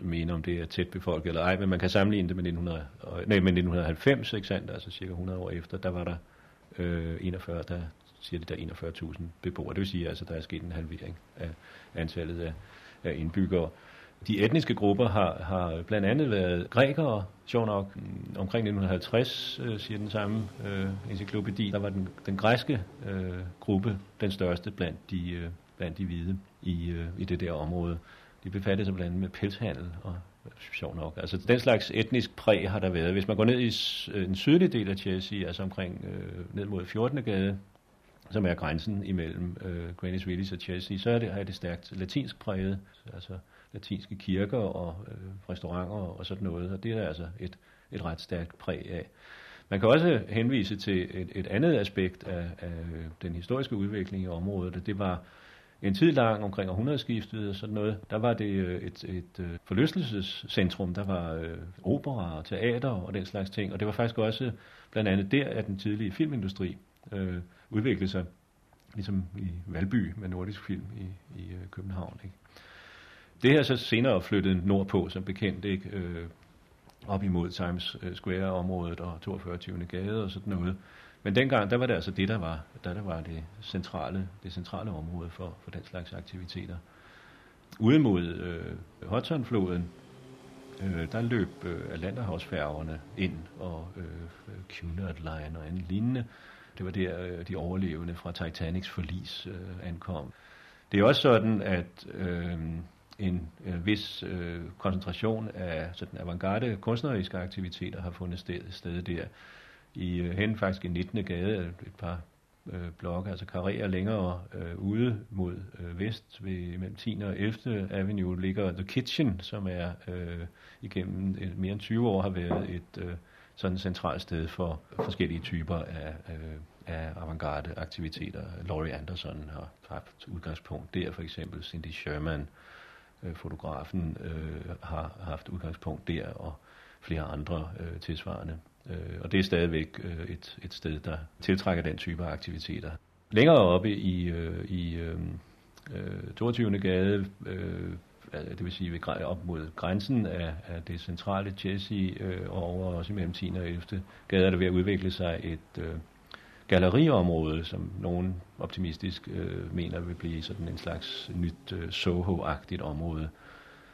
mene, om det er tæt befolket eller ej, men man kan sammenligne det med, nitten hundrede, nej, med nitten halvfems, ikke sandt? Altså cirka hundrede år efter, der var der øh, enogfyrre, der siger de, der er enogfyrre tusind beboere. Det vil sige, at altså, der er sket en halvering af antallet af, af indbyggere. De etniske grupper har, har blandt andet været grækere, sjovt nok. Omkring nitten halvtreds, øh, siger den samme øh, encyklopædi, der var den, den græske øh, gruppe den største blandt de, øh, blandt de hvide i, øh, i det der område. De befattede sig blandt andet med pelshandel og sjovt nok. Altså den slags etnisk præg har der været. Hvis man går ned i øh, den sydlige del af Chelsea, altså omkring øh, ned mod fjortende gade, som er grænsen imellem øh, Greenwich Village og Chelsea, så er det, er det stærkt latinsk præget, altså latinske kirker og øh, restauranter og sådan noget, og det er altså et, et ret stærkt præg af. Man kan også henvise til et, et andet aspekt af, af den historiske udvikling i området. Det var en tid lang, omkring århundredeskiftet og sådan noget, der var det et, et forlystelsescentrum, der var øh, opera og teater og den slags ting, og det var faktisk også blandt andet der, at den tidlige filmindustri Øh, udvikle sig, ligesom i Valby med Nordisk Film i, i København. Ikke? Det her så senere flyttet nordpå, som bekendt, ikke? Øh, op imod Times Square-området og toogfyrretyvende gade og sådan noget. Men dengang, der var det altså det, der var, der, der var det, centrale, det centrale område for, for den slags aktiviteter. Ude mod øh, Hudsonfloden, Øh, der løb øh, Atlanterhavsfærgerne ind, og øh, Cunard Line og andet lignende. Det var der, øh, de overlevende fra Titanics forlis øh, ankom. Det er også sådan, at øh, en øh, vis øh, koncentration af sådan avantgarde kunstneriske aktiviteter har fundet sted, sted der. I øh, hen faktisk i nittende gade, et par øh, blokke, altså karréer længere øh, ude mod øh, vest, ved mellem tiende og ellevte Avenue, ligger The Kitchen, som er øh, igennem et, mere end tyve år har været et øh, sådan centralt sted for forskellige typer af, øh, af avantgarde aktiviteter. Laurie Anderson har haft udgangspunkt der, for eksempel Cindy Sherman, øh, fotografen, øh, har haft udgangspunkt der, og flere andre øh, tilsvarende. Og det er stadigvæk et, et sted, der tiltrækker den type af aktiviteter. Længere oppe i, i øh, toogtyvende gade, øh, det vil sige ved, op mod grænsen af, af det centrale Chelsea, øh, og over også imellem tiende og ellevte gade, er der ved at udvikle sig et øh, galleriområde, som nogen optimistisk øh, mener vil blive sådan en slags nyt øh, Soho-agtigt område.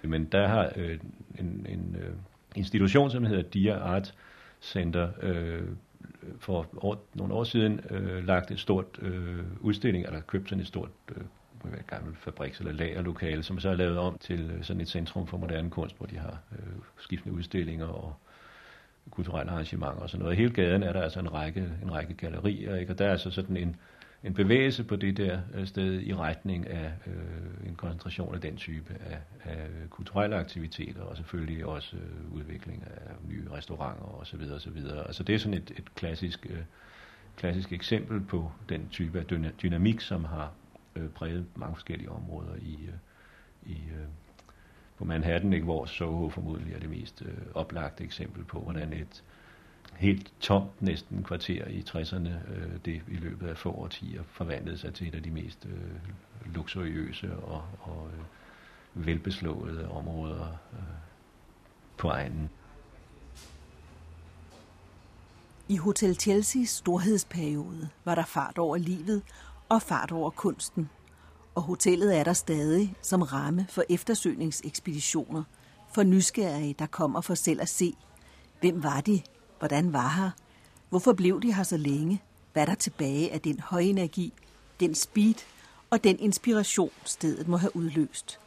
Men der har øh, en, en øh, institution, som hedder Dia Art Center, øh, for år, nogle år siden øh, lagt et stort øh, udstilling, eller købt sådan et stort øh, gammelt fabriks- eller lagerlokale, som så er lavet om til øh, sådan et centrum for moderne kunst, hvor de har øh, skiftende udstillinger og kulturelle arrangementer og sådan noget. Hele gaden er der altså en række, en række gallerier, ikke? Og der er så sådan en, en bevægelse på det der sted i retning af øh, en koncentration af den type af, af kulturelle aktiviteter, og selvfølgelig også øh, udvikling af nye restauranter osv. osv. Altså det er sådan et, et klassisk, øh, klassisk eksempel på den type af dyna- dynamik, som har øh, præget mange forskellige områder i, øh, i, øh, på Manhattan, ikke? Hvor Soho formodentlig er det mest øh, oplagte eksempel på, hvordan et helt tomt næsten kvarter i tresserne, øh, det i løbet af få årtier forvandlede sig til et af de mest øh, luksuriøse og, og øh, velbeslåede områder øh, på egnen. I Hotel Chelseas storhedsperiode var der fart over livet og fart over kunsten, og hotellet er der stadig som ramme for eftersøgningsekspeditioner, for nysgerrige, der kommer for selv at se, hvem var de? Hvordan var her? Hvorfor blev de her så længe? Hvad er der tilbage af den højenergi, den speed og den inspiration, stedet må have udløst?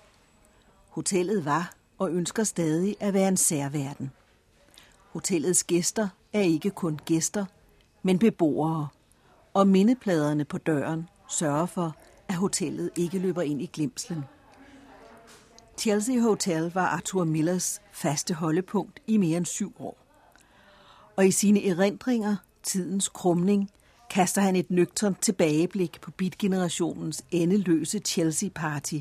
Hotellet var og ønsker stadig at være en særverden. Hotellets gæster er ikke kun gæster, men beboere, og mindepladerne på døren sørger for, at hotellet ikke løber ind i glemslen. Chelsea Hotel var Arthur Millers faste holdepunkt i mere end syv år. Og i sine erindringer, tidens krumning, kaster han et nøgternt tilbageblik på beat-generationens endeløse Chelsea-party,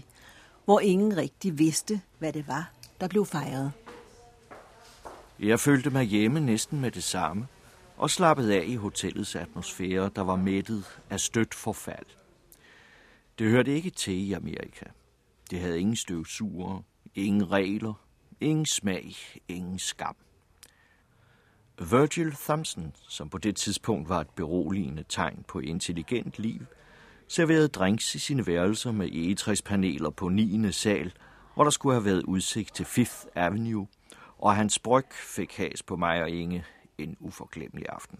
hvor ingen rigtig vidste, hvad det var, der blev fejret. Jeg følte mig hjemme næsten med det samme, og slappede af i hotellets atmosfære, der var mættet af stødt forfald. Det hørte ikke til i Amerika. Det havde ingen støvsuger, ingen regler, ingen smag, ingen skam. Virgil Thompson, som på det tidspunkt var et beroligende tegn på intelligent liv, serverede drinks i sine værelser med egetræspaneler på niende sal, hvor der skulle have været udsigt til Fifth Avenue, og hans bryg fik has på mig og Inge en uforglemmelig aften.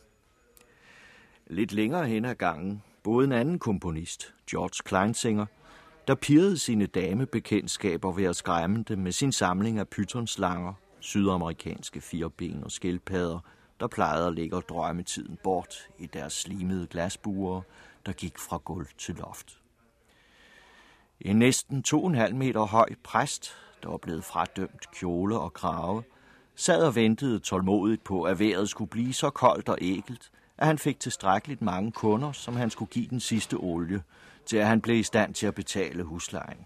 Lidt længere hen ad gangen boede en anden komponist, George Kleinsinger, der pirrede sine damebekendtskaber ved at skræmme dem med sin samling af pythonslanger, sydamerikanske firben og skildpadder, der plejede at lægge drømmetiden bort i deres slimede glasbuer, der gik fra gulv til loft. En næsten to en halv meter høj præst, der var blevet fradømt kjole og krave, sad og ventede tålmodigt på, at vejret skulle blive så koldt og ækelt, at han fik tilstrækkeligt mange kunder, som han skulle give den sidste olie, til at han blev i stand til at betale huslejen.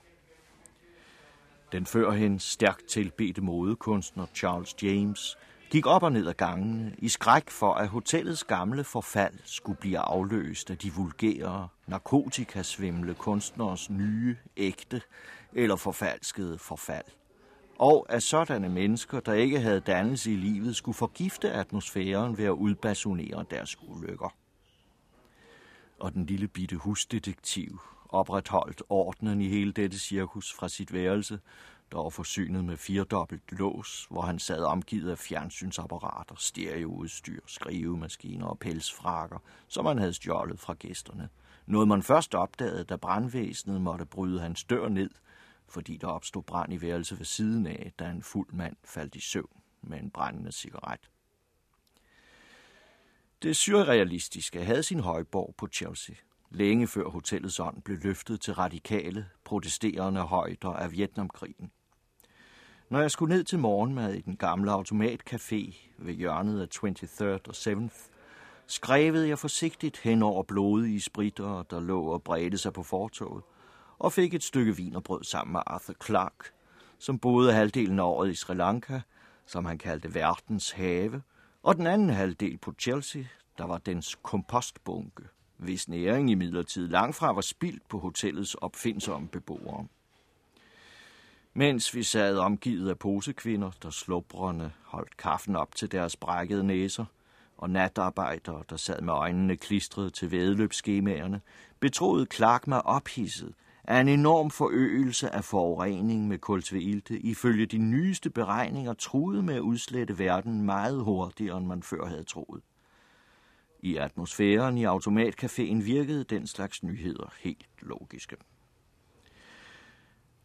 Den førhen stærkt tilbedte modekunstner Charles James gik op og ned ad gangene i skræk for, at hotellets gamle forfald skulle blive afløst af de vulgære, narkotikasvimle kunstners nye, ægte eller forfalskede forfald. Og at sådanne mennesker, der ikke havde dannelse i livet, skulle forgifte atmosfæren ved at udbasunere deres ulykker. Og den lille bitte husdetektiv opretholdt ordenen i hele dette cirkus fra sit værelse, der var forsynet med firdobbelt lås, hvor han sad omgivet af fjernsynsapparater, stereoudstyr, skrivemaskiner og pelsfrakker, som han havde stjålet fra gæsterne. Noget man først opdagede, da brandvæsenet måtte bryde hans dør ned, fordi der opstod brand i værelset ved siden af, da en fuld mand faldt i søvn med en brændende cigaret. Det surrealistiske havde sin højborg på Chelsea, længe før hotellets ånd blev løftet til radikale, protesterende højder af Vietnamkrigen. Når jeg skulle ned til morgenmad i den gamle automatcafé ved hjørnet af twenty-third og seventh, skrævede jeg forsigtigt hen over blodige spritter, der lå og bredte sig på fortovet, og fik et stykke vinerbrød sammen med Arthur Clarke, som boede halvdelen af året i Sri Lanka, som han kaldte verdens have, og den anden halvdel på Chelsea, der var dens kompostbunke, hvis næring imidlertid langt fra var spildt på hotellets opfindsomme beboere. Mens vi sad omgivet af posekvinder, der slubrende holdt kaffen op til deres brækkede næser, og natarbejdere, der sad med øjnene klistret til væddeløbsskemaerne, betroede Clark mig ophidset af en enorm forøgelse af forurening med kulsveilte, ifølge de nyeste beregninger truede med at udslette verden meget hurtigere, end man før havde troet. I atmosfæren i automatcaféen virkede den slags nyheder helt logiske.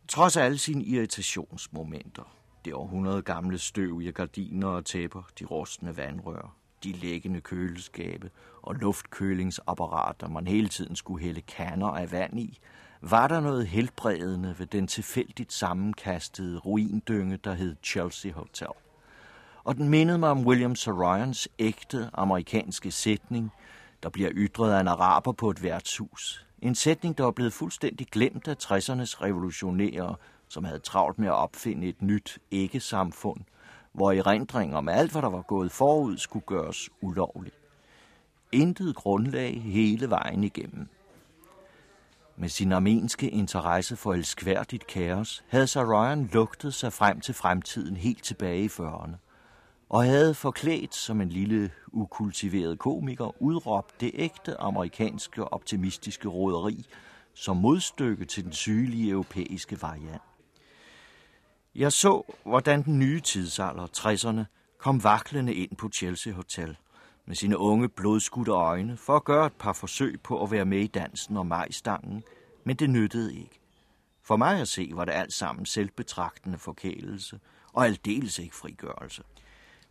Trods alle sine irritationsmomenter, det århundrede gamle støv i gardiner og tæpper, de rustne vandrør, de lækkende køleskabe og luftkølingsapparater, man hele tiden skulle hælde kander af vand i, var der noget helbredende ved den tilfældigt sammenkastede ruindynge, der hed Chelsea Hotel. Og den mindede mig om William Saroyans ægte amerikanske sætning, der bliver ytret af en araber på et værtshus. En sætning, der var blevet fuldstændig glemt af tressernes revolutionære, som havde travlt med at opfinde et nyt ikke-samfund, hvor erindringer om alt, hvad der var gået forud, skulle gøres ulovligt. Intet grundlag hele vejen igennem. Med sin armenske interesse for elskværdigt kaos, havde Saroyan lugtet sig frem til fremtiden helt tilbage i fyrrerne, og havde forklædt som en lille, ukultiveret komiker udråbt det ægte amerikanske optimistiske roderi som modstykke til den sygelige europæiske variant. Jeg så, hvordan den nye tidsalder, tresserne, kom vaklende ind på Chelsea Hotel med sine unge blodskudte øjne for at gøre et par forsøg på at være med i dansen og majstangen, men det nyttede ikke. For mig at se, var det alt sammen selvbetragtende forkælelse, og aldeles ikke frigørelse.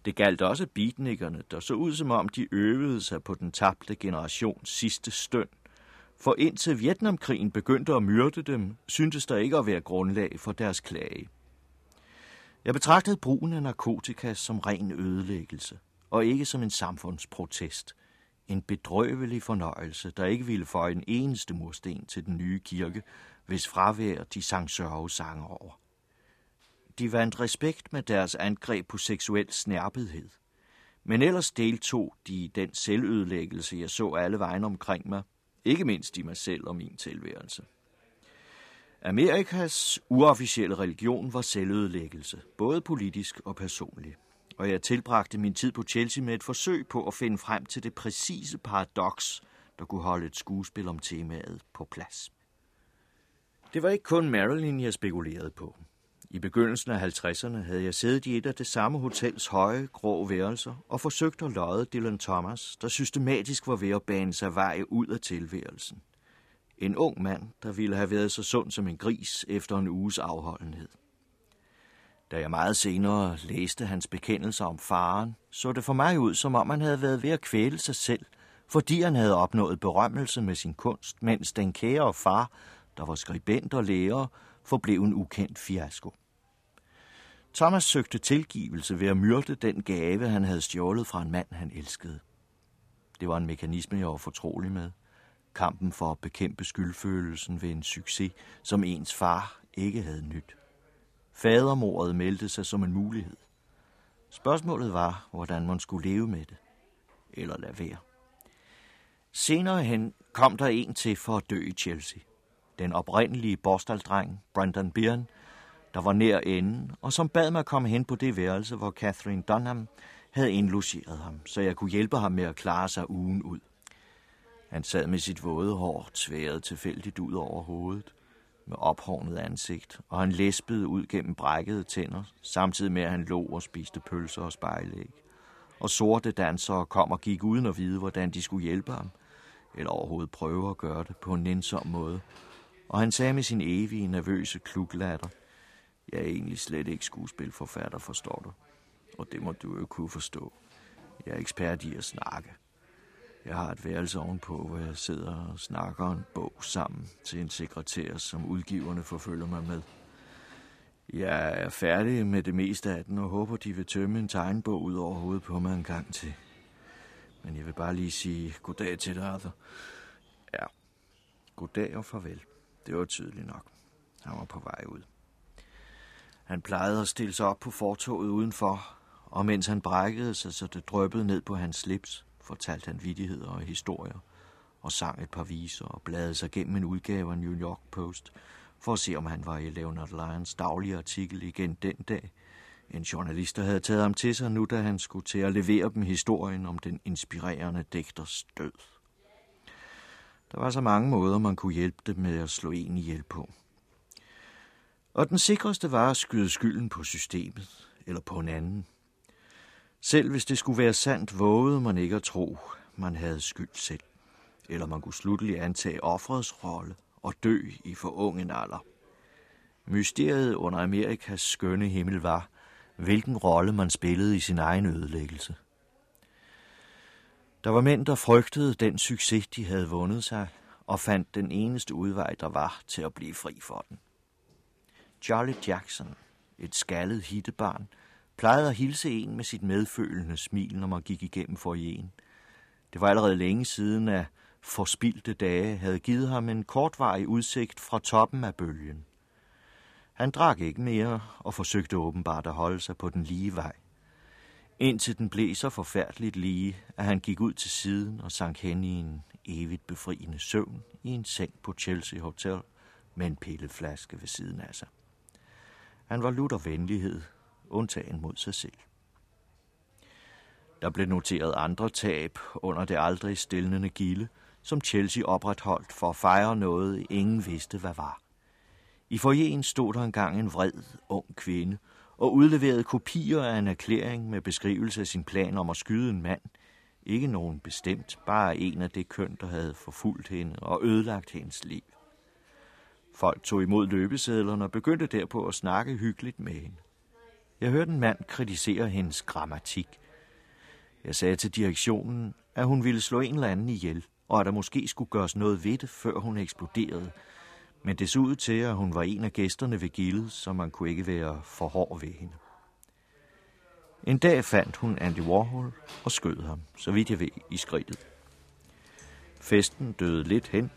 Det galt også beatnikkerne, der så ud som om de øvede sig på den tabte generations sidste støn. For indtil Vietnamkrigen begyndte at myrde dem, syntes der ikke at være grundlag for deres klage. Jeg betragtede brugen af narkotika som ren ødelæggelse, og ikke som en samfundsprotest. En bedrøvelig fornøjelse, der ikke ville føje en eneste mursten til den nye kirke, hvis fravær de sang sørgesange over. De vandt respekt med deres angreb på seksuel snærpethed. Men ellers deltog de i den selvødelæggelse, jeg så alle vejen omkring mig, ikke mindst i mig selv og min tilværelse. Amerikas uofficielle religion var selvødelæggelse, både politisk og personlig. Og jeg tilbragte min tid på Chelsea med et forsøg på at finde frem til det præcise paradoks, der kunne holde et skuespil om temaet på plads. Det var ikke kun Marilyn, jeg spekulerede på. I begyndelsen af halvtredserne havde jeg siddet i et af det samme hotels høje, grå værelser og forsøgt at lodde Dylan Thomas, der systematisk var ved at bane sig vej ud af tilværelsen. En ung mand, der ville have været så sund som en gris efter en uges afholdenhed. Da jeg meget senere læste hans bekendelser om faren, så det for mig ud, som om han havde været ved at kvæle sig selv, fordi han havde opnået berømmelse med sin kunst, mens den kære far, der var skribent og lærer, forblev en ukendt fiasko. Thomas søgte tilgivelse ved at myrde den gave, han havde stjålet fra en mand, han elskede. Det var en mekanisme, jeg var fortrolig med. Kampen for at bekæmpe skyldfølelsen ved en succes, som ens far ikke havde nyt. Fadermordet meldte sig som en mulighed. Spørgsmålet var, hvordan man skulle leve med det. Eller lade være. Senere hen kom der en til for at dø i Chelsea. Den oprindelige Borstal-dreng, Brendan Byrne, der var nær enden, og som bad mig komme hen på det værelse, hvor Catherine Dunham havde indlogeret ham, så jeg kunne hjælpe ham med at klare sig ugen ud. Han sad med sit våde hår tværet tilfældigt ud over hovedet, med ophornet ansigt, og han læspede ud gennem brækkede tænder, samtidig med at han lå og spiste pølser og spejlæg. Og sorte dansere kom og gik uden at vide, hvordan de skulle hjælpe ham, eller overhovedet prøve at gøre det på en nænsom måde. Og han sagde med sin evige, nervøse kluglatter, jeg er egentlig slet ikke skuespilforfatter, forstår du. Og det må du jo kunne forstå. Jeg er ekspert i at snakke. Jeg har et værelse ovenpå, hvor jeg sidder og snakker en bog sammen til en sekretær, som udgiverne forfølger mig med. Jeg er færdig med det meste af den, og håber, de vil tømme en tegnebog ud over hovedet på mig en gang til. Men jeg vil bare lige sige goddag til dig, Arthur. Ja, goddag og farvel. Det var tydeligt nok. Han var på vej ud. Han plejede at stille sig op på fortovet udenfor, og mens han brækkede sig, så det dryppede ned på hans slips, fortalte han vittigheder og historier, og sang et par viser og bladede sig gennem en udgave af New York Post, for at se, om han var i Leonard Lyons daglige artikel igen den dag. En journalist, der havde taget ham til sig nu, da han skulle til at levere dem historien om den inspirerende digters død. Der var så mange måder, man kunne hjælpe det med at slå en ihjel på. Og den sikreste var at skyde skylden på systemet, eller på en anden. Selv hvis det skulle være sandt, vågede man ikke at tro, man havde skyld selv. Eller man kunne slutlig antage offerets rolle og dø i for ung en alder. Mysteriet under Amerikas skønne himmel var, hvilken rolle man spillede i sin egen ødelæggelse. Der var mænd, der frygtede den succes, de havde vundet sig, og fandt den eneste udvej, der var til at blive fri for den. Charlie Jackson, et skaldet hittebarn, plejede at hilse en med sit medfølende smil, når man gik igennem foyeren. Det var allerede længe siden, at forspildte dage havde givet ham en kortvarig udsigt fra toppen af bølgen. Han drak ikke mere og forsøgte åbenbart at holde sig på den lige vej, indtil den blev så forfærdeligt lige, at han gik ud til siden og sank hen i en evigt befriende søvn i en seng på Chelsea Hotel med en pilleflaske ved siden af sig. Han var lutter venlighed, undtagen mod sig selv. Der blev noteret andre tab under det aldrig stillende gilde, som Chelsea opretholdt for at fejre noget, ingen vidste, hvad var. I foyeren stod der engang en vred, ung kvinde, og udleverede kopier af en erklæring med beskrivelse af sin plan om at skyde en mand. Ikke nogen bestemt, bare en af det køn, der havde forfulgt hende og ødelagt hendes liv. Folk tog imod løbesedlerne og begyndte derpå at snakke hyggeligt med hende. Jeg hørte en mand kritisere hendes grammatik. Jeg sagde til direktionen, at hun ville slå en eller anden ihjel, og at der måske skulle gøres noget ved det, før hun eksploderede. Men det så ud til, at hun var en af gæsterne ved gildet, så man kunne ikke være for hård ved hende. En dag fandt hun Andy Warhol og skød ham, så vidt jeg ved, i skridtet. Festen døde lidt hen,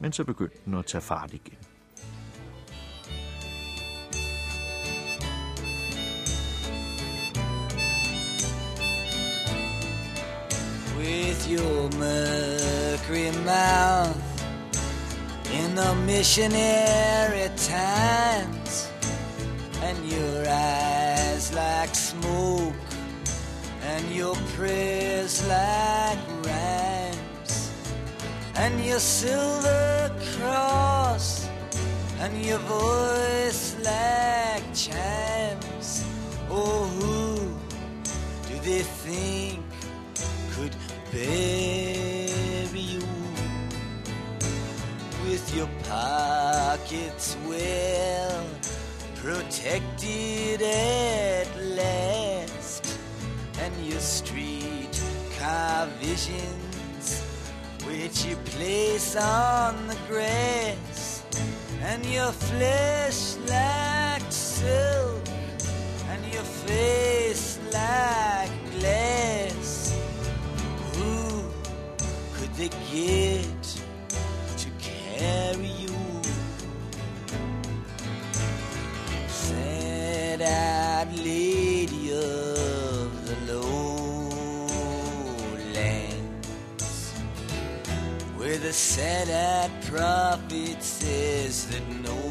men så begyndte den at tage fart igen. With your mercury mouth in the missionary times, and your eyes like smoke, and your prayers like rhymes, and your silver cross, and your voice like chimes. Oh, who do they think could bury you with your pockets well protected at last, and your street car visions which you place on the grass, and your flesh like silk, and your face like glass. They get to carry you. Sad-eyed lady of the lowlands, where the sad-eyed prophet says that no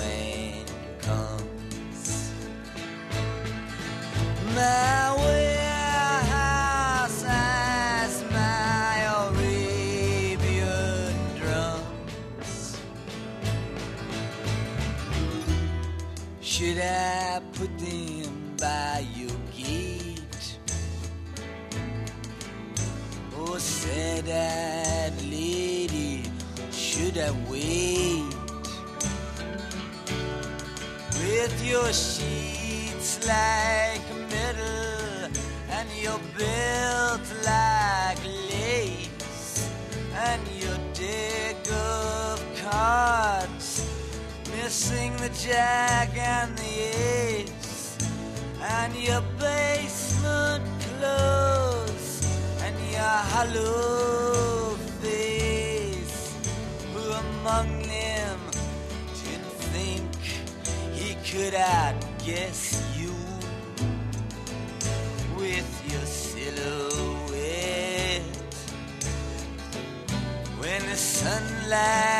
man comes. My way. Should I put them by your gate? Oh, sad-eyed lady, should I wait? With your sheets like metal, and your belt like lace, and your deck of cards missing the jack and the ace, and your basement clothes, and your hollow face. Who among them didn't think he could outguess you with your silhouette when the sunlight